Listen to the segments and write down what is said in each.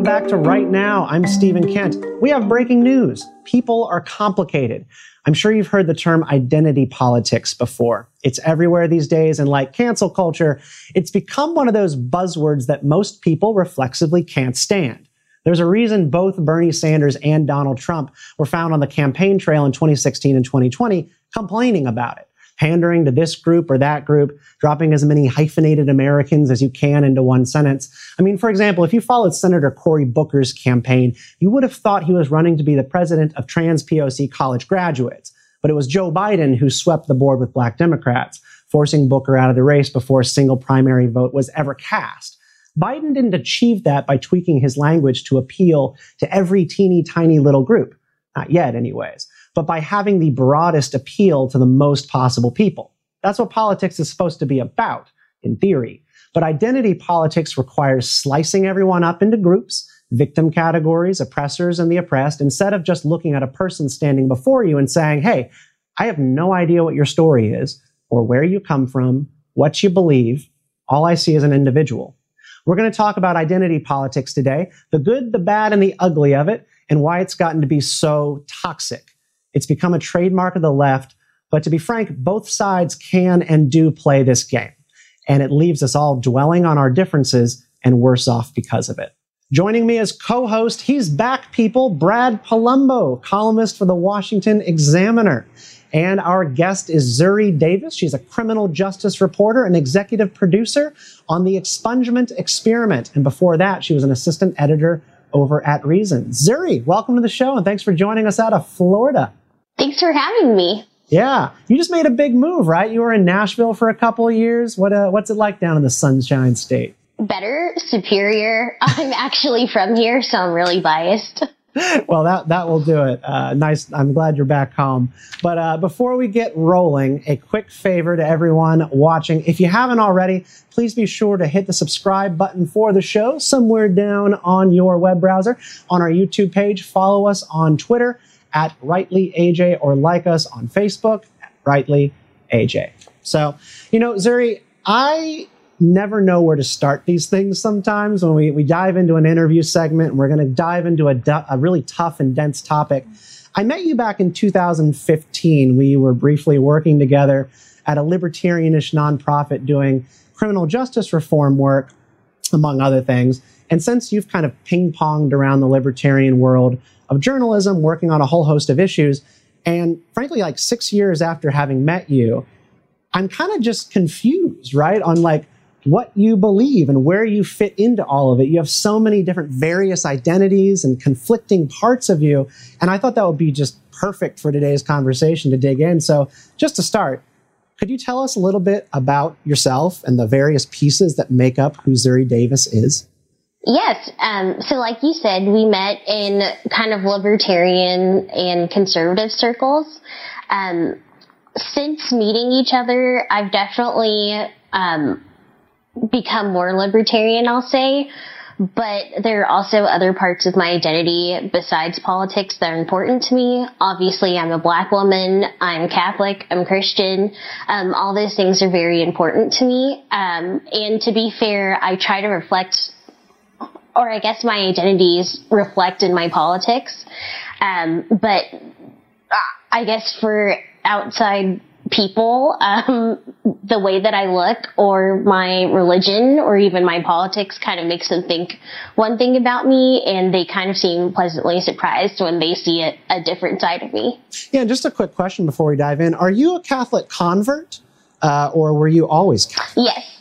Welcome back to Right Now. I'm Stephen Kent. We have breaking news. People are complicated. I'm sure you've heard the term identity politics before. It's everywhere these days, and like cancel culture, it's become one of those buzzwords that most people reflexively can't stand. There's a reason both Bernie Sanders and Donald Trump were found on the campaign trail in 2016 and 2020 complaining about it, pandering to this group or that group, dropping as many hyphenated Americans as you can into one sentence. I mean, for example, if you followed Senator Cory Booker's campaign, you would have thought he was running to be the president of trans POC college graduates. But it was Joe Biden who swept the board with black Democrats, forcing Booker out of the race before a single primary vote was ever cast. Biden didn't achieve that by tweaking his language to appeal to every teeny tiny little group. Not yet, anyways. But by having the broadest appeal to the most possible people. That's what politics is supposed to be about, in theory. But identity politics requires slicing everyone up into groups, victim categories, oppressors, and the oppressed, instead of just looking at a person standing before you and saying, hey, I have no idea what your story is, or where you come from, what you believe. All I see is an individual. We're going to talk about identity politics today, the good, the bad, and the ugly of it, and why it's gotten to be so toxic. It's become a trademark of the left, but to be frank, both sides can and do play this game, and it leaves us all dwelling on our differences and worse off because of it. Joining me as co-host, he's back, people, Brad Palumbo, columnist for the Washington Examiner. And our guest is Zuri Davis. She's a criminal justice reporter and executive producer on the Expungement Experiment. And before that, she was an assistant editor over at Reason. Zuri, welcome to the show, and thanks for joining us out of Florida. Thanks for having me. Yeah. You just made a big move, right? You were in Nashville for a couple of years. What's it like down in the Sunshine State? Better, superior. I'm actually from here, so I'm really biased. Well, that will do it. Nice. I'm glad you're back home. But before we get rolling, a quick favor to everyone watching. If you haven't already, please be sure to hit the subscribe button for the show somewhere down on your web browser. On our YouTube page, follow us on Twitter at Rightly AJ, or like us on Facebook at Rightly AJ. So, you know, Zuri, I never know where to start these things sometimes when we dive into an interview segment, and we're going to dive into a really tough and dense topic. I met you back in 2015. We were briefly working together at a libertarianish nonprofit doing criminal justice reform work, among other things. And since you've kind of ping-ponged around the libertarian world of journalism, working on a whole host of issues, and frankly, like 6 years after having met you, I'm kind of just confused, right, on like what you believe and where you fit into all of it. You have so many different various identities and conflicting parts of you. And I thought that would be just perfect for today's conversation to dig in. So just to start, could you tell us a little bit about yourself and the various pieces that make up who Zuri Davis is? Yes. So like you said, we met in kind of libertarian and conservative circles. Since meeting each other, I've definitely become more libertarian, I'll say, but there are also other parts of my identity besides politics that are important to me. Obviously, I'm a black woman, I'm Catholic, I'm Christian. All those things are very important to me. And to be fair, I try to reflect, or I guess my identities reflect in my politics. But I guess for outside people, the way that I look or my religion or even my politics kind of makes them think one thing about me, and they kind of seem pleasantly surprised when they see a different side of me. Yeah, and just a quick question before we dive in. Are you a Catholic convert, or were you always Catholic? Yes.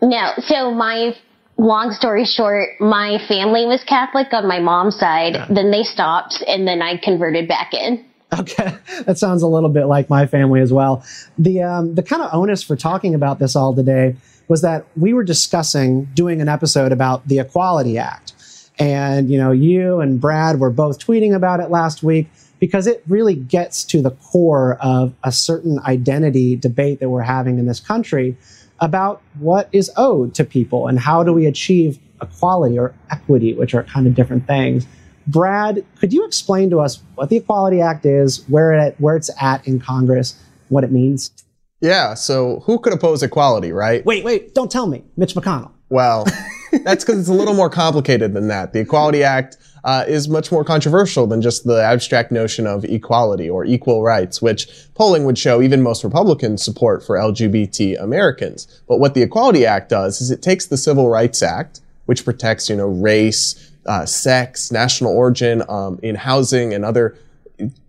No, so my long story short, my family was Catholic on my mom's side, yeah. Then they stopped, and then I converted back in. Okay, that sounds a little bit like my family as well. The kind of onus for talking about this all today was that we were discussing doing an episode about the Equality Act. And, you know, you and Brad were both tweeting about it last week because it really gets to the core of a certain identity debate that we're having in this country about what is owed to people and how do we achieve equality or equity, which are kind of different things. Brad, could you explain to us what the Equality Act is, where it's at in Congress, what it means? Yeah, so who could oppose equality, right? Wait, don't tell me. Mitch McConnell. Well, That's because it's a little more complicated than that. The Equality Act is much more controversial than just the abstract notion of equality or equal rights, which polling would show even most Republicans support for LGBT Americans. But what the Equality Act does is it takes the Civil Rights Act, which protects, you know, race, sex, national origin, in housing and other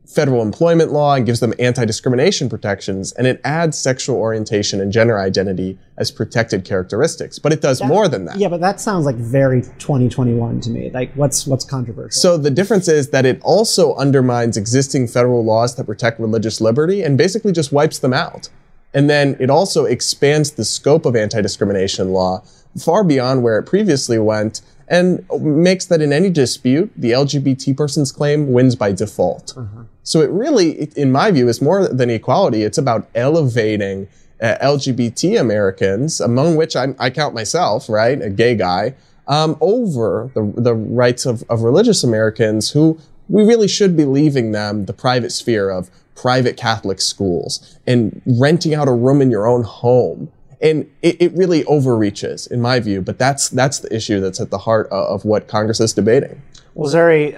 federal employment law, and gives them anti-discrimination protections, and it adds sexual orientation and gender identity as protected characteristics. But it does more than that. Yeah, but that sounds like very 2021 to me. Like, what's controversial? So the difference is that it also undermines existing federal laws that protect religious liberty and basically just wipes them out. And then it also expands the scope of anti-discrimination law far beyond where it previously went, and makes that in any dispute, the LGBT person's claim wins by default. Uh-huh. So it really, in my view, is more than equality. It's about elevating LGBT Americans, among which I count myself, right, a gay guy, over the rights of religious Americans, who we really should be leaving them the private sphere of private Catholic schools and renting out a room in your own home. And it really overreaches, in my view, but that's the issue that's at the heart of what Congress is debating. Well, Zuri,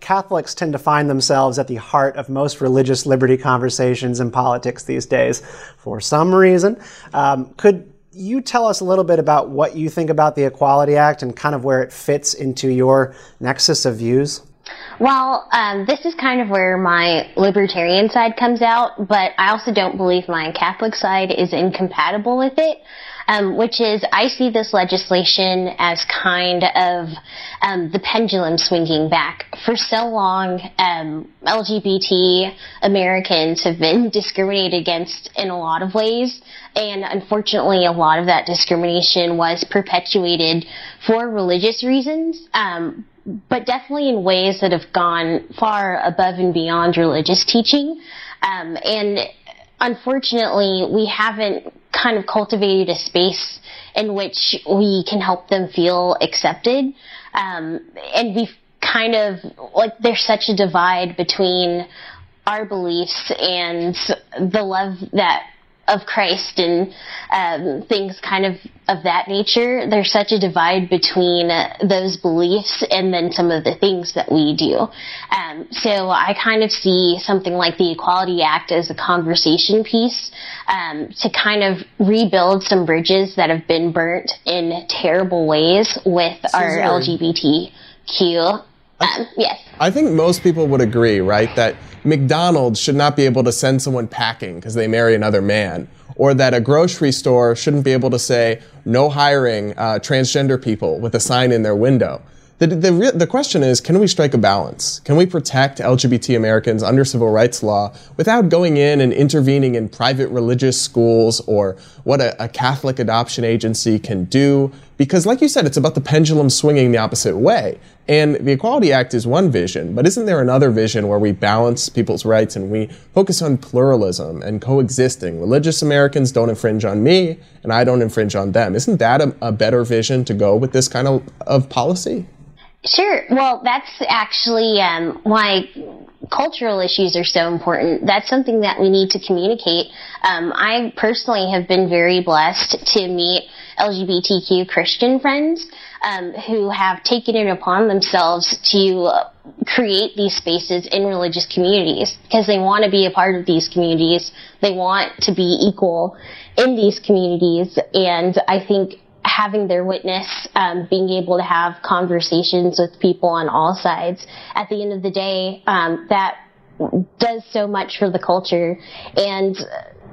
Catholics tend to find themselves at the heart of most religious liberty conversations in politics these days, for some reason. Could you tell us a little bit about what you think about the Equality Act and kind of where it fits into your nexus of views? Well, this is kind of where my libertarian side comes out, but I also don't believe my Catholic side is incompatible with it, which is I see this legislation as kind of the pendulum swinging back. For so long, LGBT Americans have been discriminated against in a lot of ways, and unfortunately a lot of that discrimination was perpetuated for religious reasons, but definitely in ways that have gone far above and beyond religious teaching. And unfortunately, we haven't kind of cultivated a space in which we can help them feel accepted. And we've kind of, like, there's such a divide between our beliefs and the love that of Christ and things kind of that nature. There's such a divide between those beliefs and then some of the things that we do. So I kind of see something like the Equality Act as a conversation piece to kind of rebuild some bridges that have been burnt in terrible ways with our LGBTQ. Yes. I think most people would agree, right, that McDonald's should not be able to send someone packing because they marry another man, or that a grocery store shouldn't be able to say no hiring transgender people with a sign in their window. The question is, can we strike a balance? Can we protect LGBT Americans under civil rights law without going in and intervening in private religious schools or what a Catholic adoption agency can do? Because like you said, it's about the pendulum swinging the opposite way. And the Equality Act is one vision, but isn't there another vision where we balance people's rights and we focus on pluralism and coexisting? Religious Americans don't infringe on me, and I don't infringe on them. Isn't that a better vision to go with this kind of policy? Sure. Well, that's actually why cultural issues are so important. That's something that we need to communicate. I personally have been very blessed to meet LGBTQ Christian friends who have taken it upon themselves to create these spaces in religious communities because they want to be a part of these communities. They want to be equal in these communities, and I think having their witness, being able to have conversations with people on all sides, at the end of the day, that does so much for the culture. And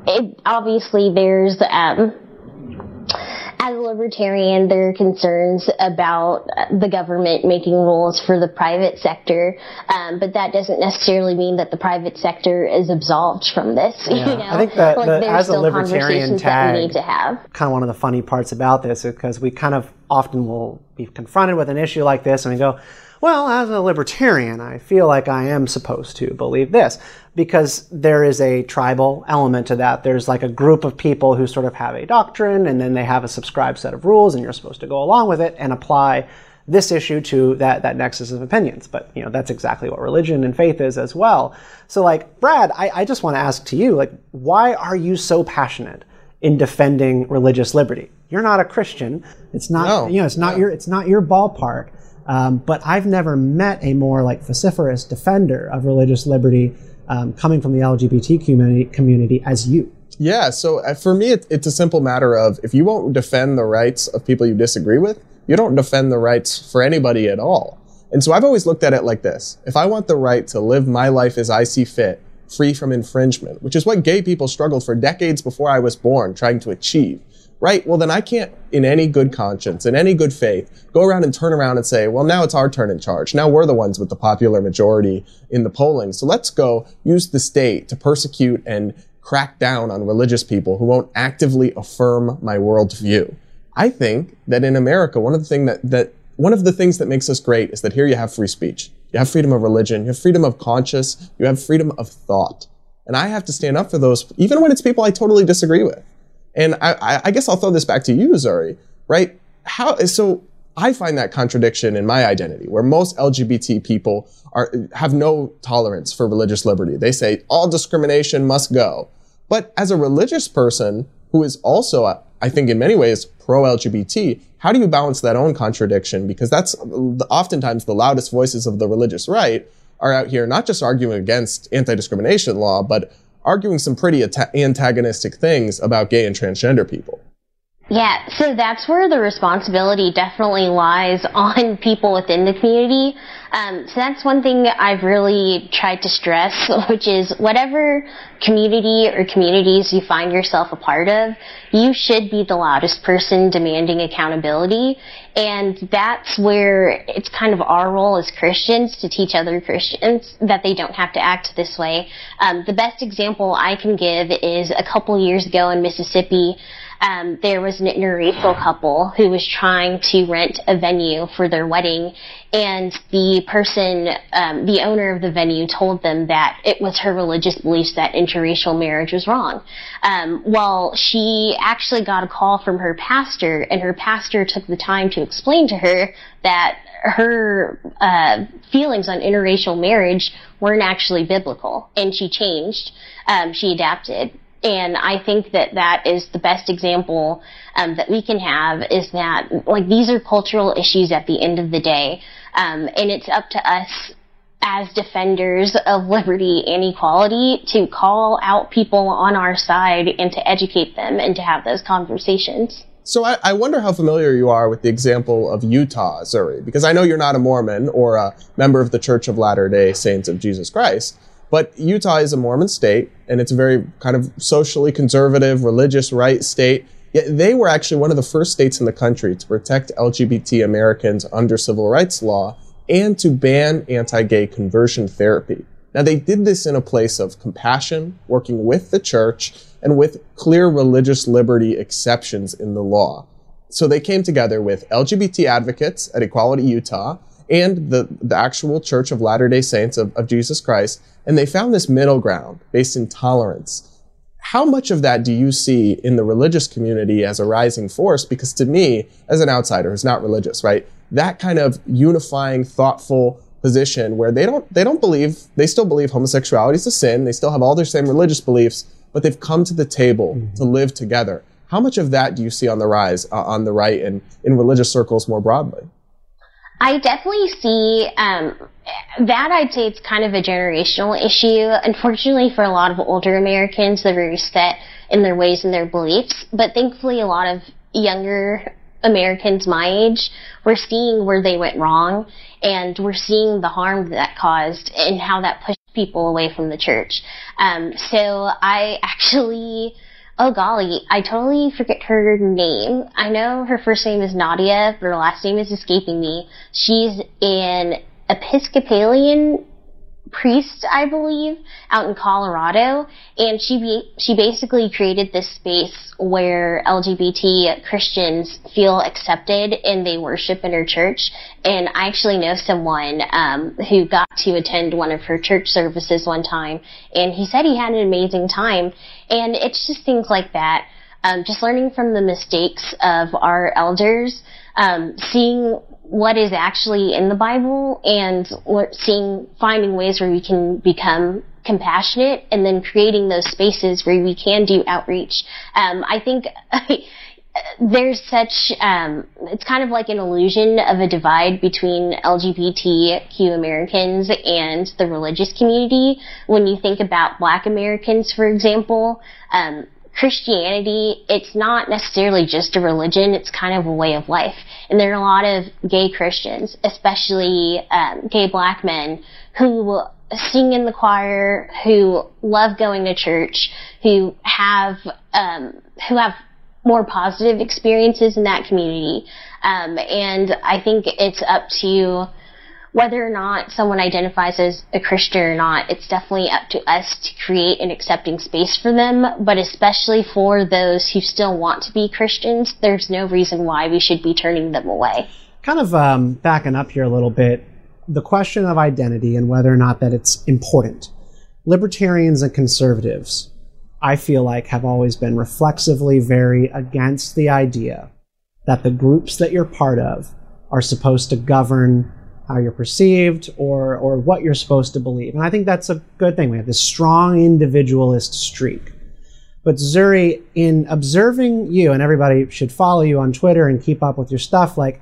it, obviously there's, as a libertarian, there are concerns about the government making rules for the private sector, but that doesn't necessarily mean that the private sector is absolved from this. Yeah. You know? I think that as a libertarian tag, we need to have. Kind of one of the funny parts about this is because we kind of often will be confronted with an issue like this and we go, well, as a libertarian, I feel like I am supposed to believe this, because there is a tribal element to that. There's like a group of people who sort of have a doctrine, and then they have a subscribed set of rules, and you're supposed to go along with it and apply this issue to that nexus of opinions. But, you know, that's exactly what religion and faith is as well. So, like, Brad, I just want to ask to you, like, why are you so passionate in defending religious liberty. You're not a Christian. It's not, you know, it's not your, it's not your ballpark. But I've never met a more like vociferous defender of religious liberty coming from the LGBT community as you. Yeah. So for me, it's a simple matter of if you won't defend the rights of people you disagree with, you don't defend the rights for anybody at all. And so I've always looked at it like this. If I want the right to live my life as I see fit, free from infringement, which is what gay people struggled for decades before I was born trying to achieve, right? Well, then I can't, in any good conscience, in any good faith, go around and turn around and say, well, now it's our turn in charge. Now we're the ones with the popular majority in the polling. So let's go use the state to persecute and crack down on religious people who won't actively affirm my worldview. I think that in America, one of the things that makes us great is that here you have free speech. You have freedom of religion. You have freedom of conscience. You have freedom of thought. And I have to stand up for those, even when it's people I totally disagree with. And I guess I'll throw this back to you, Zuri, right? So I find that contradiction in my identity, where most LGBT people have no tolerance for religious liberty. They say all discrimination must go. But as a religious person who is also, I think in many ways, pro-LGBT, how do you balance that own contradiction? Because that's oftentimes the loudest voices of the religious right are out here not just arguing against anti-discrimination law, but arguing some pretty antagonistic things about gay and transgender people. Yeah, so that's where the responsibility definitely lies on people within the community. So that's one thing I've really tried to stress, which is whatever community or communities you find yourself a part of, you should be the loudest person demanding accountability. And that's where it's kind of our role as Christians to teach other Christians that they don't have to act this way. The best example I can give is a couple years ago in Mississippi, there was an interracial couple who was trying to rent a venue for their wedding, and the person, the owner of the venue, told them that it was her religious beliefs that interracial marriage was wrong. Well, she actually got a call from her pastor, and her pastor took the time to explain to her that her feelings on interracial marriage weren't actually biblical, and she changed. She adapted. And I think that that is the best example that we can have, is that, like, these are cultural issues at the end of the day. And it's up to us as defenders of liberty and equality to call out people on our side and to educate them and to have those conversations. So I wonder how familiar you are with the example of Utah, Zuri, because I know you're not a Mormon or a member of the Church of Latter-day Saints of Jesus Christ. But Utah is a Mormon state, and it's a very kind of socially conservative, religious right state. Yet they were actually one of the first states in the country to protect LGBT Americans under civil rights law and to ban anti-gay conversion therapy. Now, they did this in a place of compassion, working with the church, and with clear religious liberty exceptions in the law. So they came together with LGBT advocates at Equality Utah and the actual Church of Latter-day Saints of Jesus Christ, and they found this middle ground based in tolerance. How much of that do you see in the religious community as a rising force? Because to me, as an outsider who's not religious, right, that kind of unifying, thoughtful position where they still believe homosexuality is a sin, they still have all their same religious beliefs, but they've come to the table to live together. How much of that do you see on the rise on the right and in religious circles more broadly? I definitely see that. I'd say it's kind of a generational issue. Unfortunately, for a lot of older Americans, they're very set in their ways and their beliefs. But thankfully, a lot of younger Americans my age, we're seeing where they went wrong, and we're seeing the harm that caused and how that pushed people away from the church. So I actually... Oh, golly, I totally forget her name. I know her first name is Nadia, but her last name is escaping me. She's an Episcopalian priest, I believe, out in Colorado, and she basically created this space where LGBT Christians feel accepted and they worship in her church. And I actually know someone who got to attend one of her church services one time, and he said he had an amazing time. And it's just things like that, just learning from the mistakes of our elders, seeing what is actually in the Bible, and finding ways where we can become compassionate, and then creating those spaces where we can do outreach. I think there's such, it's kind of like an illusion of a divide between LGBTQ Americans and the religious community. When you think about Black Americans, for example, Christianity, it's not necessarily just a religion, it's kind of a way of life. And there are a lot of gay Christians, especially gay Black men, who sing in the choir, who love going to church, who have more positive experiences in that community. And I think it's up to whether or not someone identifies as a Christian or not, it's definitely up to us to create an accepting space for them, but especially for those who still want to be Christians, there's no reason why we should be turning them away. Kind of backing up here a little bit, the question of identity and whether or not that it's important. Libertarians and conservatives, I feel like, have always been reflexively very against the idea that the groups that you're part of are supposed to govern how you're perceived or what you're supposed to believe. And I think that's a good thing. We have this strong individualist streak. But Zuri, in observing you, and everybody should follow you on Twitter and keep up with your stuff, like,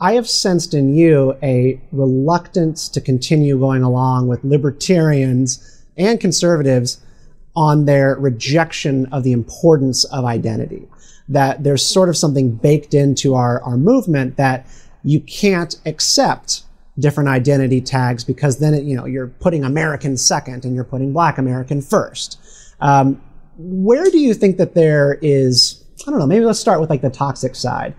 I have sensed in you a reluctance to continue going along with libertarians and conservatives on their rejection of the importance of identity. That there's sort of something baked into our movement that you can't accept different identity tags, because then, you're putting American second and you're putting Black American first. Where do you think that there is, I don't know, maybe let's start with the toxic side.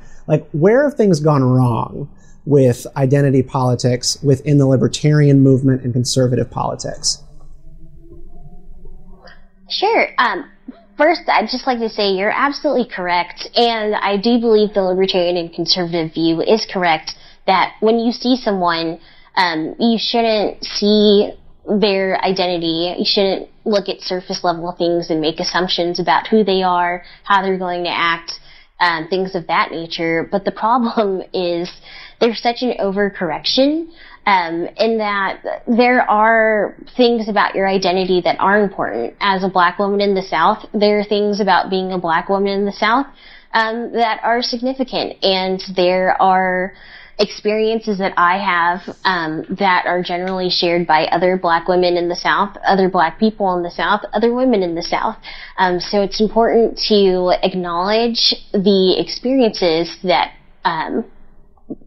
Where have things gone wrong with identity politics within the libertarian movement and conservative politics? Sure. First, I'd just like to say you're absolutely correct. And I do believe the libertarian and conservative view is correct, that when you see someone, you shouldn't see their identity. You shouldn't look at surface level things and make assumptions about who they are, how they're going to act, things of that nature. But the problem is there's such an overcorrection, in that there are things about your identity that are important. As a Black woman in the South, there are things about being a Black woman in the South that are significant, and there are experiences that I have that are generally shared by other Black women in the South, other Black people in the South, other women in the South. So it's important to acknowledge the experiences that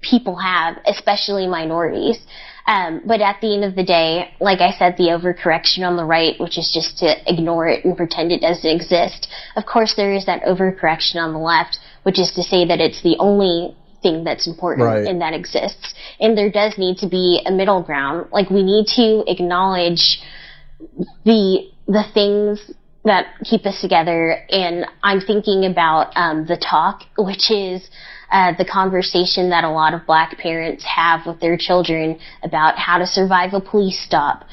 people have, especially minorities. But at the end of the day, like I said, the overcorrection on the right, which is just to ignore it and pretend it doesn't exist. Of course, there is that overcorrection on the left, which is to say that it's the only thing that's important, right, and that exists. And there does need to be a middle ground. We need to acknowledge the things that keep us together. And I'm thinking about the talk, which is the conversation that a lot of Black parents have with their children about how to survive a police stop,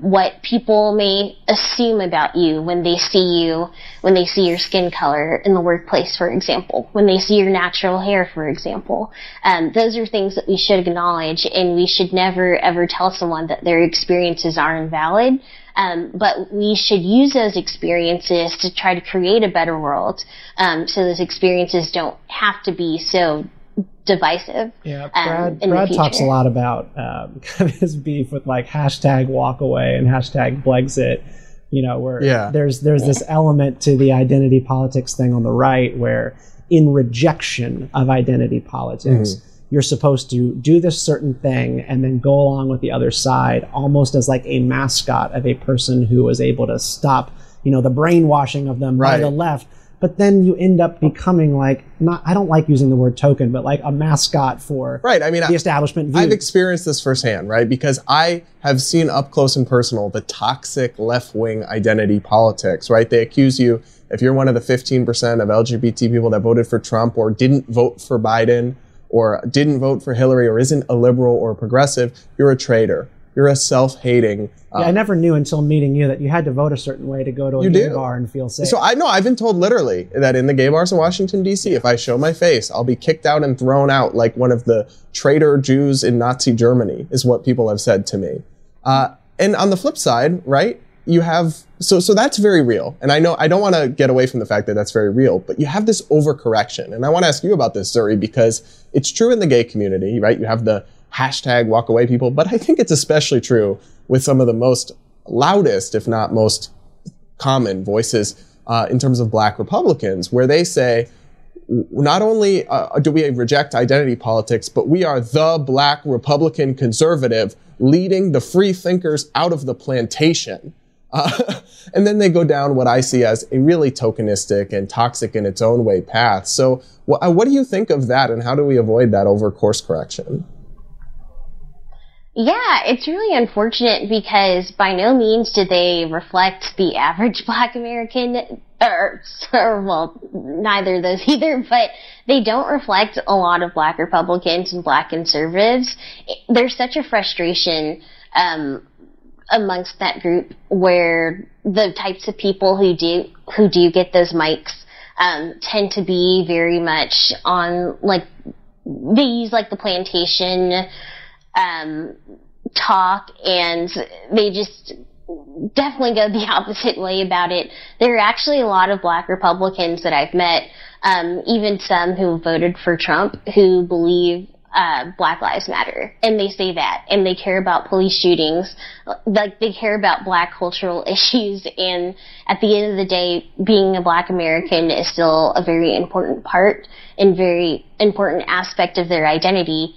what people may assume about you when they see you, when they see your skin color in the workplace, for example, when they see your natural hair, for example. Those are things that we should acknowledge, and we should never, ever tell someone that their experiences are invalid. But we should use those experiences to try to create a better world, so those experiences don't have to be so divisive. Yeah, Brad talks a lot about his beef with hashtag walk away and hashtag Blexit, where there's this element to the identity politics thing on the right where, in rejection of identity politics, you're supposed to do this certain thing and then go along with the other side, almost as a mascot of a person who was able to stop, the brainwashing of them by the left. But then you end up becoming I don't like using the word token, but a mascot for the establishment view. I've experienced this firsthand, right? Because I have seen up close and personal the toxic left-wing identity politics, right? They accuse you, if you're one of the 15% of LGBT people that voted for Trump or didn't vote for Biden, or didn't vote for Hillary, or isn't a liberal or a progressive, you're a traitor. You're a self-hating. I never knew until meeting you that you had to vote a certain way to go to a gay bar and feel safe. So I've been told literally that in the gay bars in Washington, D.C., if I show my face, I'll be kicked out and thrown out like one of the traitor Jews in Nazi Germany, is what people have said to me. And on the flip side, right, you have, so that's very real. And I know, I don't want to get away from the fact that that's very real, but you have this overcorrection. And I want to ask you about this, Zuri, because it's true in the gay community, right? You have the hashtag walk away people, but I think it's especially true with some of the most loudest, if not most common voices in terms of Black Republicans, where they say, not only do we reject identity politics, but we are the Black Republican conservative leading the free thinkers out of the plantation. And then they go down what I see as a really tokenistic and toxic in its own way path. So what do you think of that, and how do we avoid that over course correction? Yeah, it's really unfortunate because by no means do they reflect the average Black American, or well, neither of those either, but they don't reflect a lot of Black Republicans and Black conservatives. There's such a frustration amongst that group where the types of people who do get those mics tend to be very much on, like, they use, like, the plantation talk, and they just definitely go the opposite way about it. There are actually a lot of Black Republicans that I've met, even some who voted for Trump, who believe Black Lives Matter, and they say that, and they care about police shootings, like they care about Black cultural issues, and at the end of the day, being a Black American is still a very important part and very important aspect of their identity.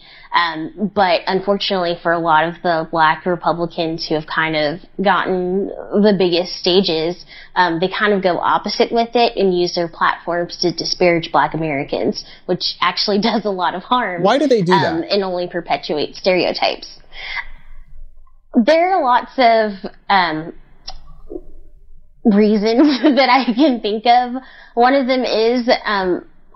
But unfortunately for a lot of the Black Republicans who have kind of gotten the biggest stages, they kind of go opposite with it and use their platforms to disparage Black Americans, which actually does a lot of harm. Why do they do that? And only perpetuates stereotypes. There are lots of reasons that I can think of. One of them is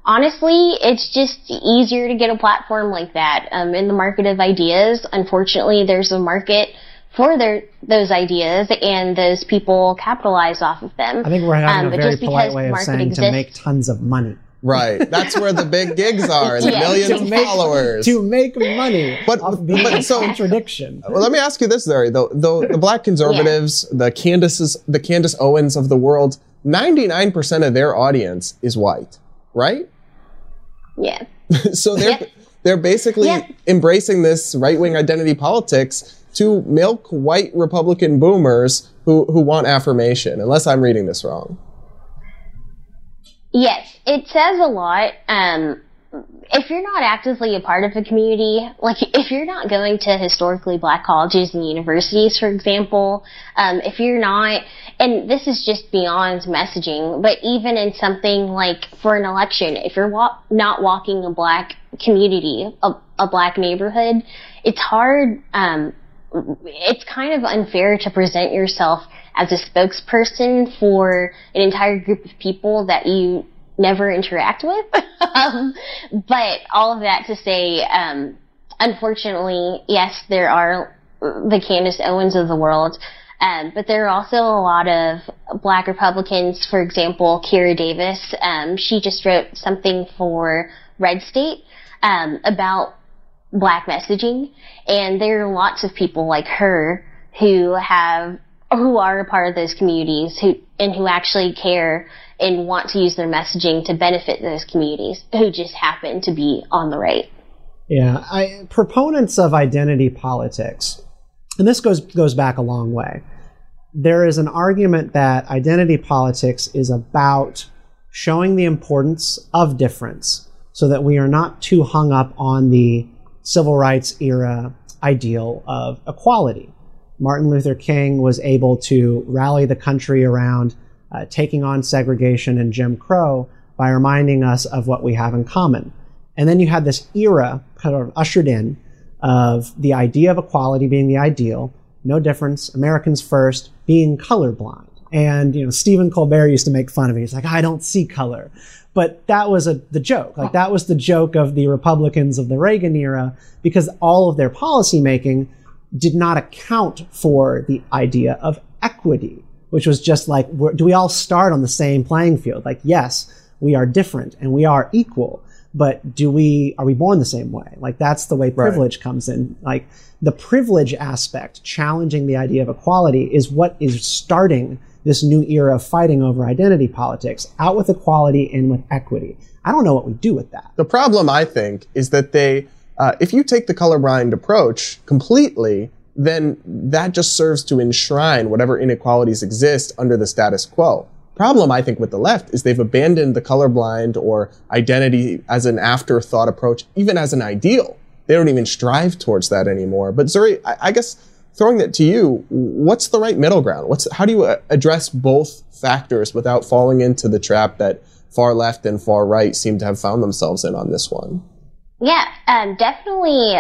honestly, it's just easier to get a platform like that in the market of ideas. Unfortunately, there's a market for those ideas, and those people capitalize off of them. I think we're having a very polite way of saying to make tons of money. Right. That's where the big gigs are, and the millions of followers. To make money off the contradiction. Well, let me ask you this, Zuri. The Black conservatives, the Candace Owens of the world, 99% of their audience is white. Right? Yeah. So they're basically embracing this right-wing identity politics to milk white Republican boomers who want affirmation, unless I'm reading this wrong. Yes, it says a lot. If you're not actively a part of the community, like if you're not going to historically Black colleges and universities, for example, if you're not, and this is just beyond messaging, but even in something like for an election, if you're not walking a Black community, a Black neighborhood, it's hard, it's kind of unfair to present yourself as a spokesperson for an entire group of people that you never interact with. But all of that to say, unfortunately, yes, there are the Candace Owens of the world, but there are also a lot of Black Republicans, for example, Kira Davis. She just wrote something for Red State about Black messaging, and there are lots of people like her who are a part of those communities who actually care and want to use their messaging to benefit those communities who just happen to be on the right. Yeah, proponents of identity politics, and this goes back a long way, there is an argument that identity politics is about showing the importance of difference so that we are not too hung up on the civil rights era ideal of equality. Martin Luther King was able to rally the country around taking on segregation and Jim Crow by reminding us of what we have in common. And then you had this era kind of ushered in of the idea of equality being the ideal, no difference, Americans first, being colorblind. And, you know, Stephen Colbert used to make fun of me. He's like, I don't see color. But that was the joke. Like, that was the joke of the Republicans of the Reagan era, because all of their policymaking did not account for the idea of equity, which was just like, do we all start on the same playing field? Like, yes, we are different and we are equal, but are we born the same way? Like, that's the way privilege right. comes in. Like, the privilege aspect, challenging the idea of equality, is what is starting this new era of fighting over identity politics, out with equality, in with equity. I don't know what we do with that. The problem, I think, is that if you take the colorblind approach completely, then that just serves to enshrine whatever inequalities exist under the status quo. Problem, I think, with the left is they've abandoned the colorblind or identity as an afterthought approach, even as an ideal. They don't even strive towards that anymore. But Zuri, I guess throwing that to you, what's the right middle ground? How do you address both factors without falling into the trap that far left and far right seem to have found themselves in on this one? Yeah, definitely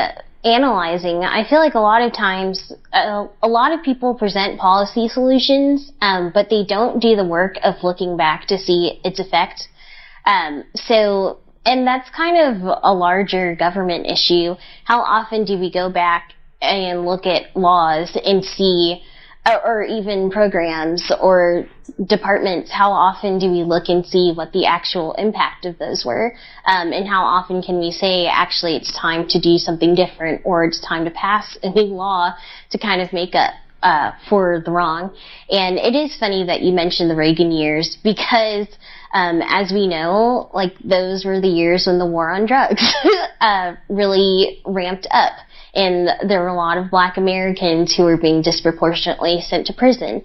analyzing. I feel like a lot of times, a lot of people present policy solutions, but they don't do the work of looking back to see its effect. And that's kind of a larger government issue. How often do we go back and look at laws and see, or even programs or departments, how often do we look and see what the actual impact of those were? And how often can we say, actually, it's time to do something different, or it's time to pass a new law to kind of make up for the wrong? And it is funny that you mentioned the Reagan years, because as we know, like, those were the years when the war on drugs really ramped up. And there were a lot of Black Americans who were being disproportionately sent to prison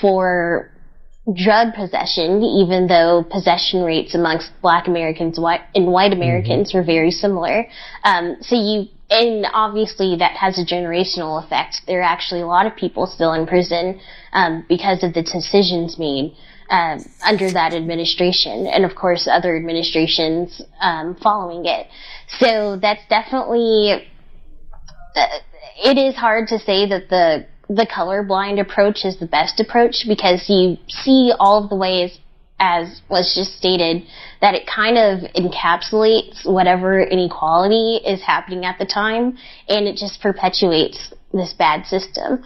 for drug possession, even though possession rates amongst Black Americans and white Americans were very similar. And obviously that has a generational effect. There are actually a lot of people still in prison because of the decisions made under that administration, and of course other administrations following it. So that's definitely, it is hard to say that the colorblind approach is the best approach, because you see all of the ways, as was just stated, that it kind of encapsulates whatever inequality is happening at the time, and it just perpetuates this bad system.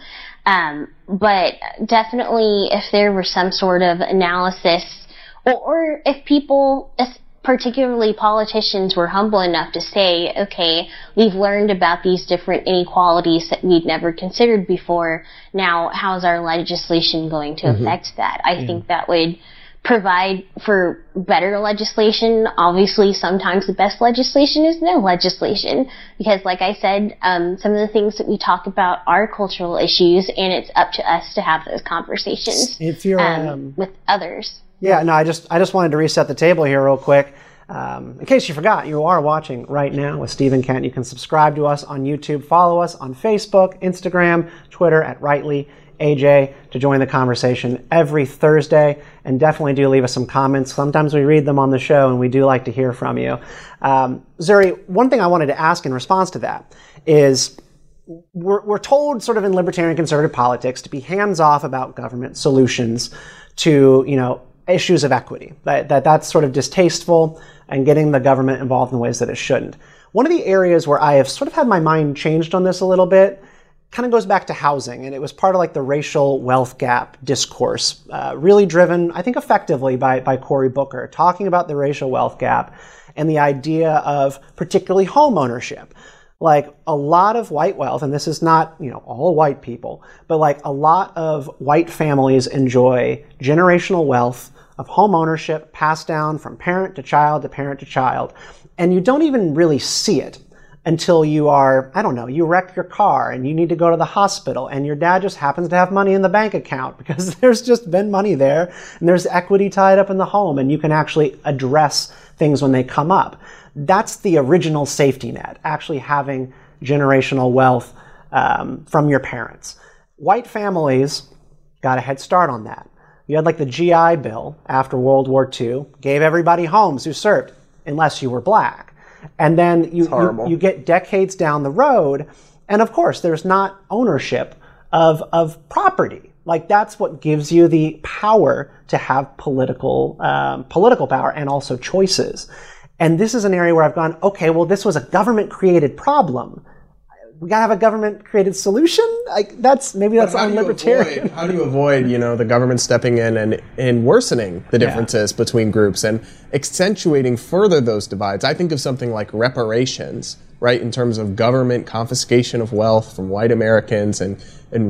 But definitely, if there were some sort of analysis, or if people, particularly politicians, were humble enough to say, okay, we've learned about these different inequalities that we'd never considered before, now how's our legislation going to affect that? I think that would provide for better legislation. Obviously, sometimes the best legislation is no legislation, because, like I said, some of the things that we talk about are cultural issues, and it's up to us to have those conversations with others. Yeah, no, I just wanted to reset the table here real quick. In case you forgot, you are watching Right Now with Stephen Kent. You can subscribe to us on YouTube, follow us on Facebook, Instagram, Twitter at Rightly AJ to join the conversation every Thursday, and definitely do leave us some comments. Sometimes we read them on the show, and we do like to hear from you. Zuri, one thing I wanted to ask in response to that is, we're told sort of in libertarian conservative politics to be hands-off about government solutions to, issues of equity, that's sort of distasteful and getting the government involved in ways that it shouldn't. One of the areas where I have sort of had my mind changed on this a little bit kind of goes back to housing, and it was part of like the racial wealth gap discourse, really driven, I think, effectively by Cory Booker, talking about the racial wealth gap and the idea of particularly home ownership. Like, a lot of white wealth, and this is not, all white people, but like a lot of white families enjoy generational wealth of home ownership passed down from parent to child to parent to child, and you don't even really see it until you are, you wreck your car and you need to go to the hospital, and your dad just happens to have money in the bank account because there's just been money there, and there's equity tied up in the home, and you can actually address things when they come up. That's the original safety net, actually having generational wealth from your parents. White families got a head start on that. You had like the GI Bill after World War II, gave everybody homes who served, unless you were Black. And then you get decades down the road, and of course there's not ownership of property. Like, that's what gives you the power to have political power and also choices. And this is an area where I've gone, okay, well, this was a government created problem. we gotta have a government-created solution. Like that's unlibertarian. How do you avoid, the government stepping in and worsening the differences between groups and accentuating further those divides? I think of something like reparations, right, in terms of government confiscation of wealth from white Americans and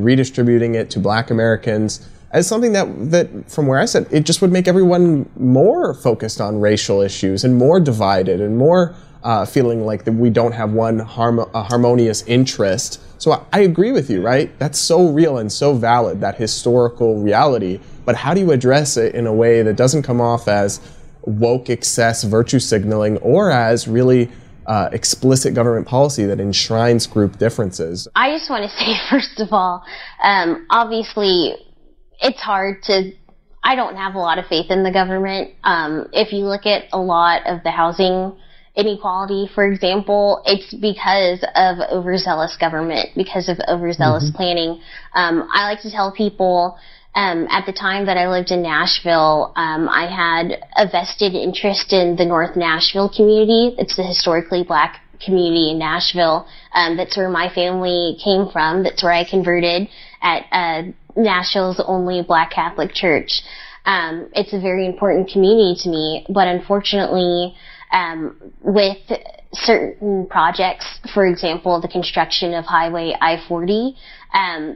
redistributing it to black Americans as something that from where I sit, it just would make everyone more focused on racial issues and more divided and more feeling like that we don't have one harmonious interest. So I agree with you, right? That's so real and so valid, that historical reality. But how do you address it in a way that doesn't come off as woke excess virtue signaling or as really explicit government policy that enshrines group differences? I just want to say, first of all, obviously, it's hard to... I don't have a lot of faith in the government. If you look at a lot of the housing inequality, for example, it's because of overzealous government, because of overzealous planning. I like to tell people, at the time that I lived in Nashville, I had a vested interest in the North Nashville community. It's the historically black community in Nashville. That's where my family came from. That's where I converted at Nashville's only black Catholic church. It's a very important community to me, but unfortunately, with certain projects, for example, the construction of Highway I-40,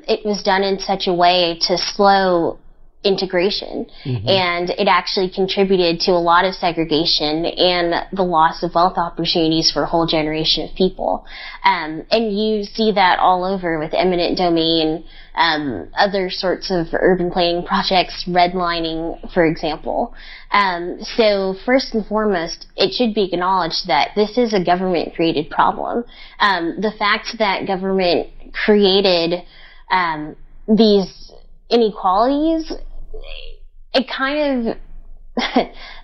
it was done in such a way to slow integration. And it actually contributed to a lot of segregation and the loss of wealth opportunities for a whole generation of people. And you see that all over with eminent domain, other sorts of urban planning projects, redlining, for example. So first and foremost, it should be acknowledged that this is a government-created problem. The fact that government created these inequalities, it kind of,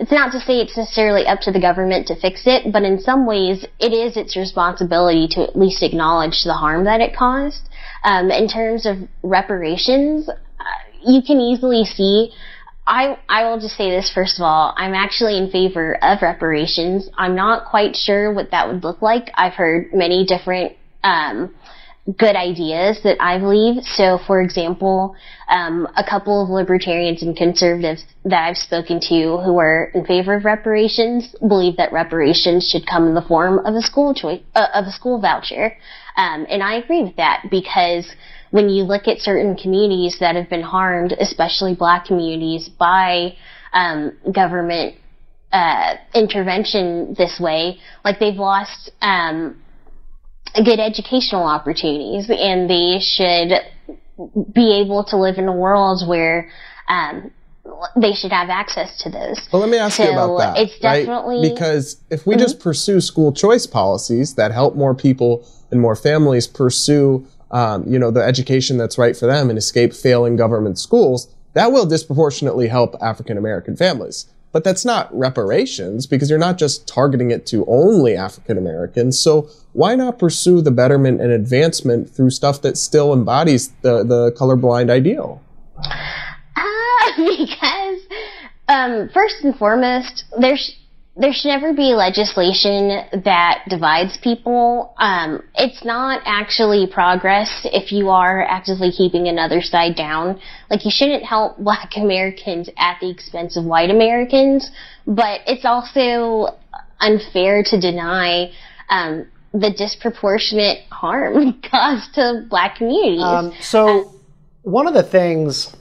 it's not to say it's necessarily up to the government to fix it, but in some ways it is its responsibility to at least acknowledge the harm that it caused. In terms of reparations, you can easily see, I will just say this first of all, I'm actually in favor of reparations. I'm not quite sure what that would look like. I've heard many different good ideas that I believe. So, for example, a couple of libertarians and conservatives that I've spoken to who are in favor of reparations believe that reparations should come in the form of a school voucher. And I agree with that, because when you look at certain communities that have been harmed, especially black communities, by government intervention this way, like they've lost good educational opportunities, and they should be able to live in a world where they should have access to those. Well, let me ask you about that. It's definitely, right? Because if we just pursue school choice policies that help more people and more families pursue, the education that's right for them and escape failing government schools, that will disproportionately help African American families. But that's not reparations, because you're not just targeting it to only African Americans. So why not pursue the betterment and advancement through stuff that still embodies the colorblind ideal? Because, first and foremost, there should never be legislation that divides people. It's not actually progress if you are actively keeping another side down. Like, you shouldn't help black Americans at the expense of white Americans, but it's also unfair to deny the disproportionate harm caused to black communities. So one of the things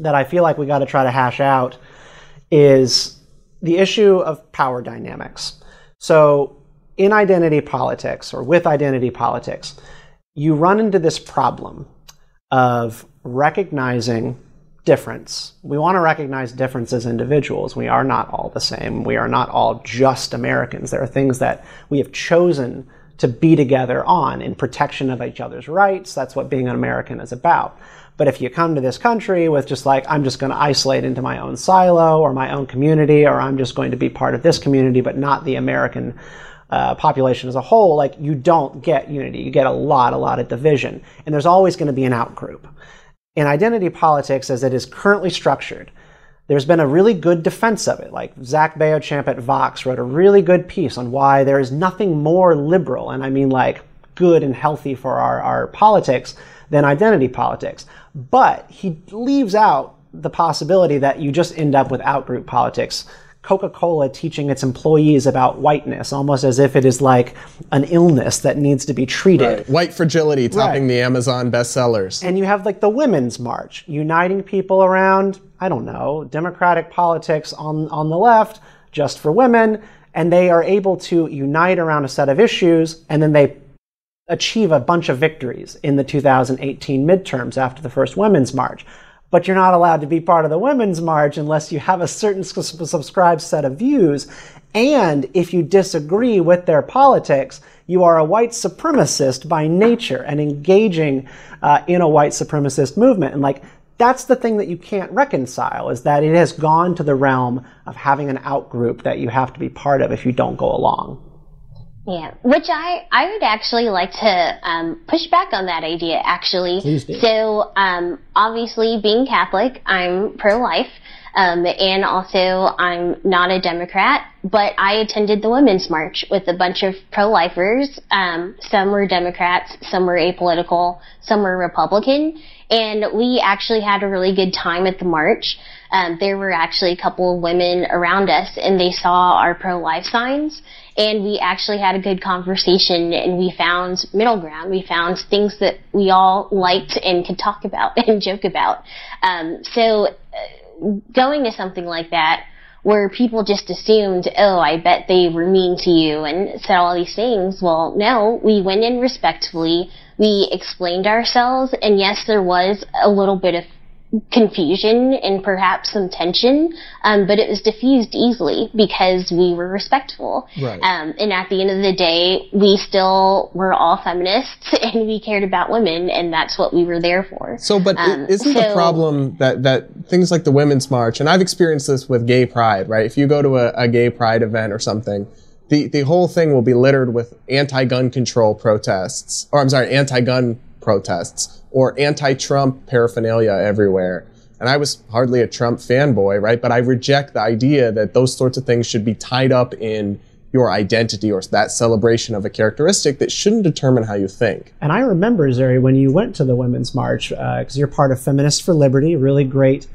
that I feel like we got to try to hash out is the issue of power dynamics. So in identity politics, or with identity politics, you run into this problem of recognizing difference. We want to recognize difference as individuals. We are not all the same. We are not all just Americans. There are things that we have chosen to be together on in protection of each other's rights. That's what being an American is about. But if you come to this country with just like, I'm just going to isolate into my own silo or my own community, or I'm just going to be part of this community but not the American population as a whole, like, you don't get unity. You get a lot of division. And there's always going to be an outgroup. In identity politics, as it is currently structured, there's been a really good defense of it. Like, Zach Beochamp at Vox wrote a really good piece on why there is nothing more liberal, and I mean like good and healthy for our politics than identity politics. But he leaves out the possibility that you just end up with out-group politics. Coca-Cola teaching its employees about whiteness, almost as if it is like an illness that needs to be treated. Right. White fragility topping the Amazon bestsellers. And you have like the Women's March, uniting people around, I don't know, democratic politics on the left, just for women, and they are able to unite around a set of issues, and then they achieve a bunch of victories in the 2018 midterms after the first Women's March. But you're not allowed to be part of the Women's March unless you have a certain subscribed set of views. And if you disagree with their politics, you are a white supremacist by nature and engaging in a white supremacist movement. And like, that's the thing that you can't reconcile, is that it has gone to the realm of having an outgroup that you have to be part of if you don't go along. Yeah, which I would actually like to push back on that idea, actually. Please do. So, obviously, being Catholic, I'm pro-life, and also I'm not a Democrat, but I attended the Women's March with a bunch of pro-lifers. Some were Democrats, some were apolitical, some were Republican, and we actually had a really good time at the march. There were actually a couple of women around us, and they saw our pro-life signs. And we actually had a good conversation, and we found middle ground. We found things that we all liked and could talk about and joke about. So going to something like that where people just assumed, oh, I bet they were mean to you and said all these things. Well, no, we went in respectfully. We explained ourselves. And yes, there was a little bit of confusion and perhaps some tension, but it was diffused easily because we were respectful. Right. And at the end of the day, we still were all feminists and we cared about women, and that's what we were there for. So, but isn't the problem that things like the Women's March, and I've experienced this with gay pride, right? If you go to a gay pride event or something, the whole thing will be littered with anti-gun control protests, or I'm sorry, anti-gun protests, or anti-Trump paraphernalia everywhere. And I was hardly a Trump fanboy, right? But I reject the idea that those sorts of things should be tied up in your identity or that celebration of a characteristic that shouldn't determine how you think. And I remember, Zuri, when you went to the Women's March, because you're part of Feminists for Liberty, a really great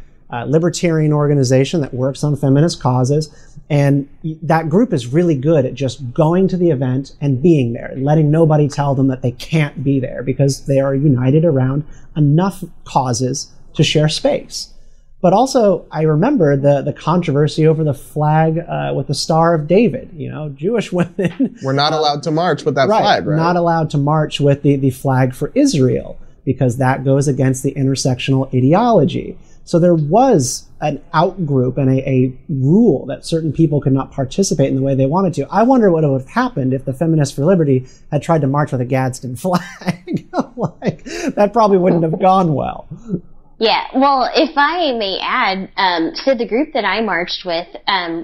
libertarian organization that works on feminist causes. And that group is really good at just going to the event and being there, letting nobody tell them that they can't be there because they are united around enough causes to share space. But also, I remember the controversy over the flag with the Star of David. You know, Jewish women were not allowed to march with that flag, right? Not allowed to march with the flag for Israel because that goes against the intersectional ideology. So there was an outgroup and a rule that certain people could not participate in the way they wanted to. I wonder what would have happened if the Feminists for Liberty had tried to march with a Gadsden flag. Like, that probably wouldn't have gone well. Yeah, well, if I may add, so the group that I marched with,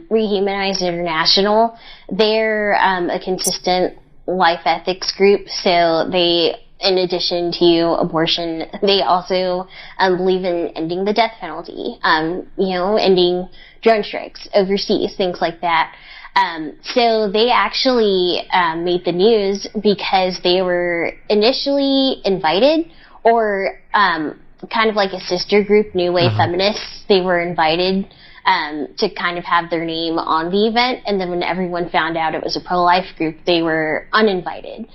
Rehumanized International, they're a consistent life ethics group, so they, in addition to abortion, they also believe in ending the death penalty, ending drone strikes overseas, things like that. So they actually made the news because they were initially invited, or kind of like a sister group, New Wave Feminists, they were invited to kind of have their name on the event, and then when everyone found out it was a pro-life group, they were uninvited.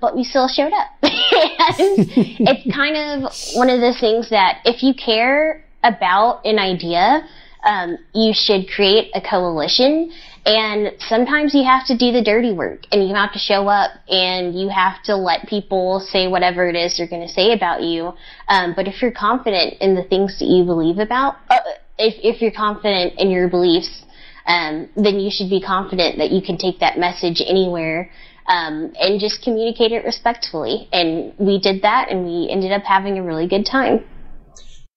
But we still showed up. It's kind of one of those things that if you care about an idea, you should create a coalition, and sometimes you have to do the dirty work, and you have to show up, and you have to let people say whatever it is they're going to say about you. But if you're confident in the things that you believe about, if you're confident in your beliefs, then you should be confident that you can take that message anywhere, and just communicate it respectfully. And we did that, and we ended up having a really good time.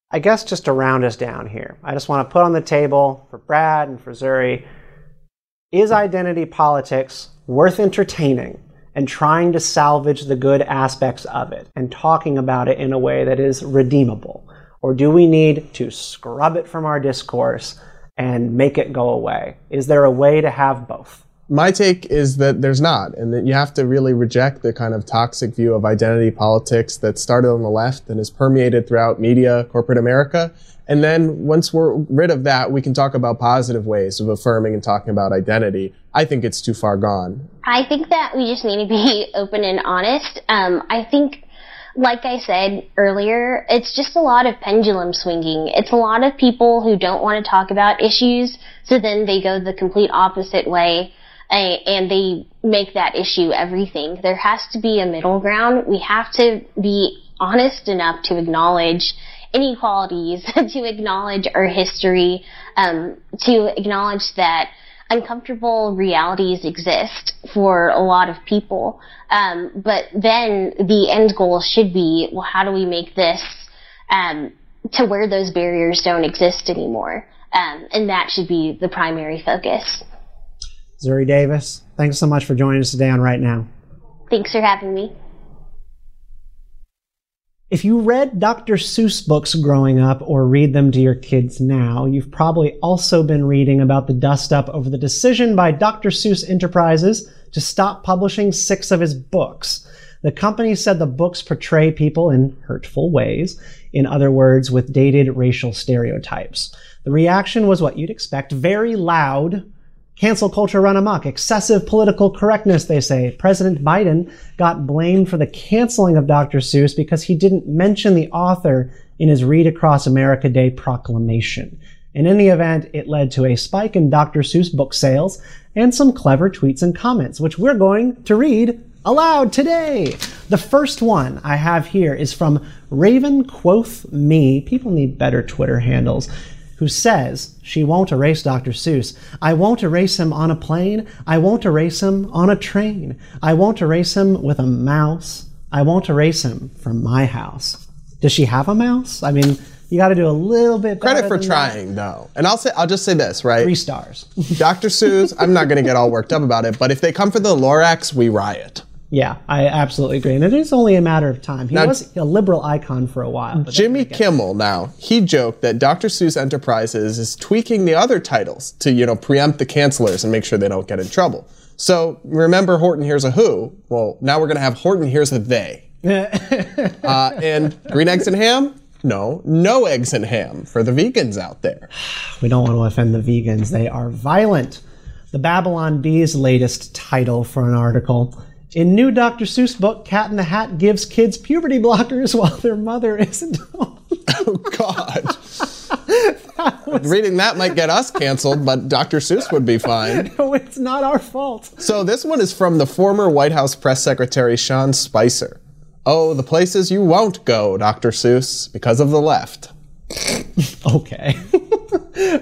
I guess just to round us down here, I just want to put on the table for Brad and for Zuri, is identity politics worth entertaining and trying to salvage the good aspects of it and talking about it in a way that is redeemable? Or do we need to scrub it from our discourse and make it go away? Is there a way to have both? My take is that there's not, and that you have to really reject the kind of toxic view of identity politics that started on the left and is permeated throughout media, corporate America. And then once we're rid of that, we can talk about positive ways of affirming and talking about identity. I think it's too far gone. I think that we just need to be open and honest. I think, like I said earlier, it's just a lot of pendulum swinging. It's a lot of people who don't want to talk about issues, so then they go the complete opposite way, and they make that issue everything. There has to be a middle ground. We have to be honest enough to acknowledge inequalities, to acknowledge our history, to acknowledge that uncomfortable realities exist for a lot of people. But then the end goal should be, well, how do we make this to where those barriers don't exist anymore? And that should be the primary focus. Zuri Davis, thanks so much for joining us today on Right Now. Thanks for having me. If you read Dr. Seuss books growing up or read them to your kids now, you've probably also been reading about the dust-up over the decision by Dr. Seuss Enterprises to stop publishing 6 of his books. The company said the books portray people in hurtful ways, in other words, with dated racial stereotypes. The reaction was what you'd expect, very loud. Cancel culture run amok. Excessive political correctness, they say. President Biden got blamed for the canceling of Dr. Seuss because he didn't mention the author in his Read Across America Day proclamation. And in the event, it led to a spike in Dr. Seuss book sales and some clever tweets and comments, which we're going to read aloud today. The first one I have here is from Raven Quoth Me. People need better Twitter handles. Who says she won't erase Dr. Seuss. I won't erase him on a plane. I won't erase him on a train. I won't erase him with a mouse. I won't erase him from my house. Does she have a mouse? I mean, you got to do a little bit better. Credit for trying, though. And I'll just say this, right? 3 stars. Dr. Seuss, I'm not going to get all worked up about it, but if they come for the Lorax, we riot. Yeah, I absolutely agree. And it is only a matter of time. He was a liberal icon for a while. Jimmy Kimmel, now, he joked that Dr. Seuss Enterprises is tweaking the other titles to, preempt the cancelers and make sure they don't get in trouble. So remember Horton Hears a Who? Well, now we're going to have Horton Hears a They. And green eggs and ham? No eggs and ham for the vegans out there. We don't want to offend the vegans. They are violent. The Babylon Bee's latest title for an article. In new Dr. Seuss book, Cat in the Hat gives kids puberty blockers while their mother isn't home. Oh, God. Reading that might get us canceled, but Dr. Seuss would be fine. No, it's not our fault. So this one is from the former White House press secretary, Sean Spicer. Oh, the places you won't go, Dr. Seuss, because of the left. Okay.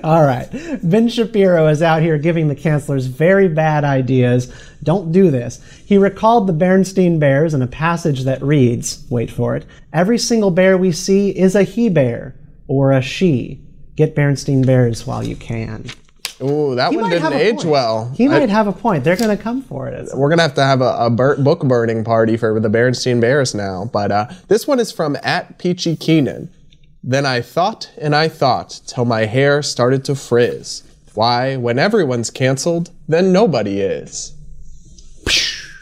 All right. Ben Shapiro is out here giving the cancelers very bad ideas. Don't do this. He recalled the Berenstein Bears in a passage that reads, wait for it, every single bear we see is a he bear or a she. Get Berenstein Bears while you can. Ooh, that one didn't age well. He might have a point. They're going to come for it. We're going to have a book burning party for the Berenstein Bears now. But this one is from @Peachy Keenan. Then I thought and I thought till my hair started to frizz. Why, when everyone's canceled, then nobody is.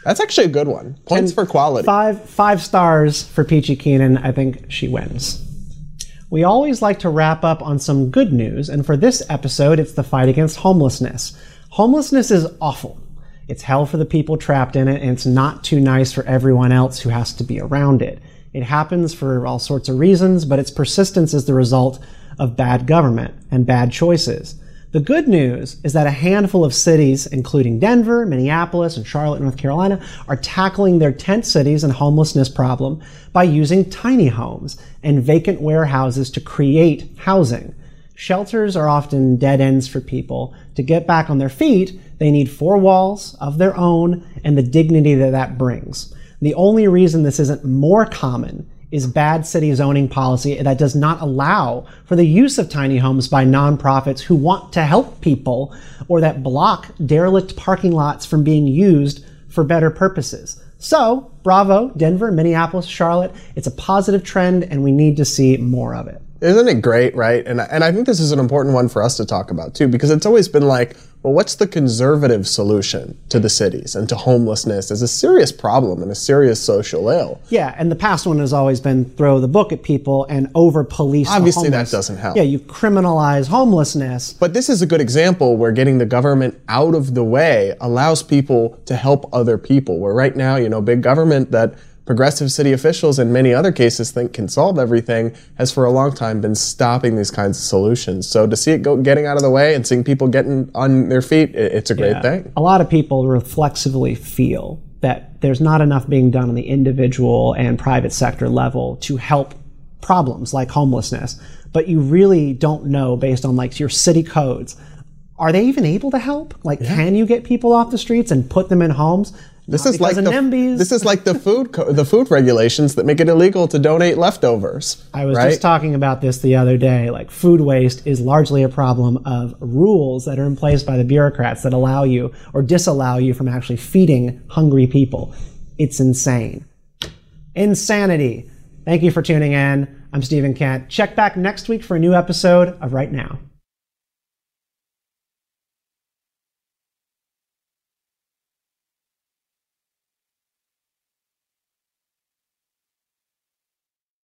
That's actually a good one. Points and for quality. 5 stars for Peachy Keenan. I think she wins. We always like to wrap up on some good news, and for this episode, it's the fight against homelessness. Homelessness is awful. It's hell for the people trapped in it, and it's not too nice for everyone else who has to be around it. It happens for all sorts of reasons, but its persistence is the result of bad government and bad choices. The good news is that a handful of cities, including Denver, Minneapolis, and Charlotte, North Carolina, are tackling their tent cities and homelessness problem by using tiny homes and vacant warehouses to create housing. Shelters are often dead ends for people. To get back on their feet, they need 4 walls of their own and the dignity that brings. The only reason this isn't more common is bad city zoning policy that does not allow for the use of tiny homes by nonprofits who want to help people, or that block derelict parking lots from being used for better purposes. So, bravo, Denver, Minneapolis, Charlotte. It's a positive trend, and we need to see more of it. Isn't it great, right? And I think this is an important one for us to talk about too, because it's always been like, well, what's the conservative solution to the cities and to homelessness as a serious problem and a serious social ill? Yeah, and the past one has always been throw the book at people and over-police the homeless. Obviously that doesn't help. Yeah, you criminalize homelessness. But this is a good example where getting the government out of the way allows people to help other people, where right now, you know, big government that progressive city officials in many other cases think can solve everything has for a long time been stopping these kinds of solutions. So to see it getting out of the way and seeing people getting on their feet, it's a great thing. A lot of people reflexively feel that there's not enough being done on the individual and private sector level to help problems like homelessness. But you really don't know, based on like your city codes, are they even able to help? Like, can you get people off the streets and put them in homes? This is like the food regulations that make it illegal to donate leftovers. I was just talking about this the other day. Like, food waste is largely a problem of rules that are in place by the bureaucrats that allow you or disallow you from actually feeding hungry people. It's insane. Insanity. Thank you for tuning in. I'm Stephen Kent. Check back next week for a new episode of Right Now.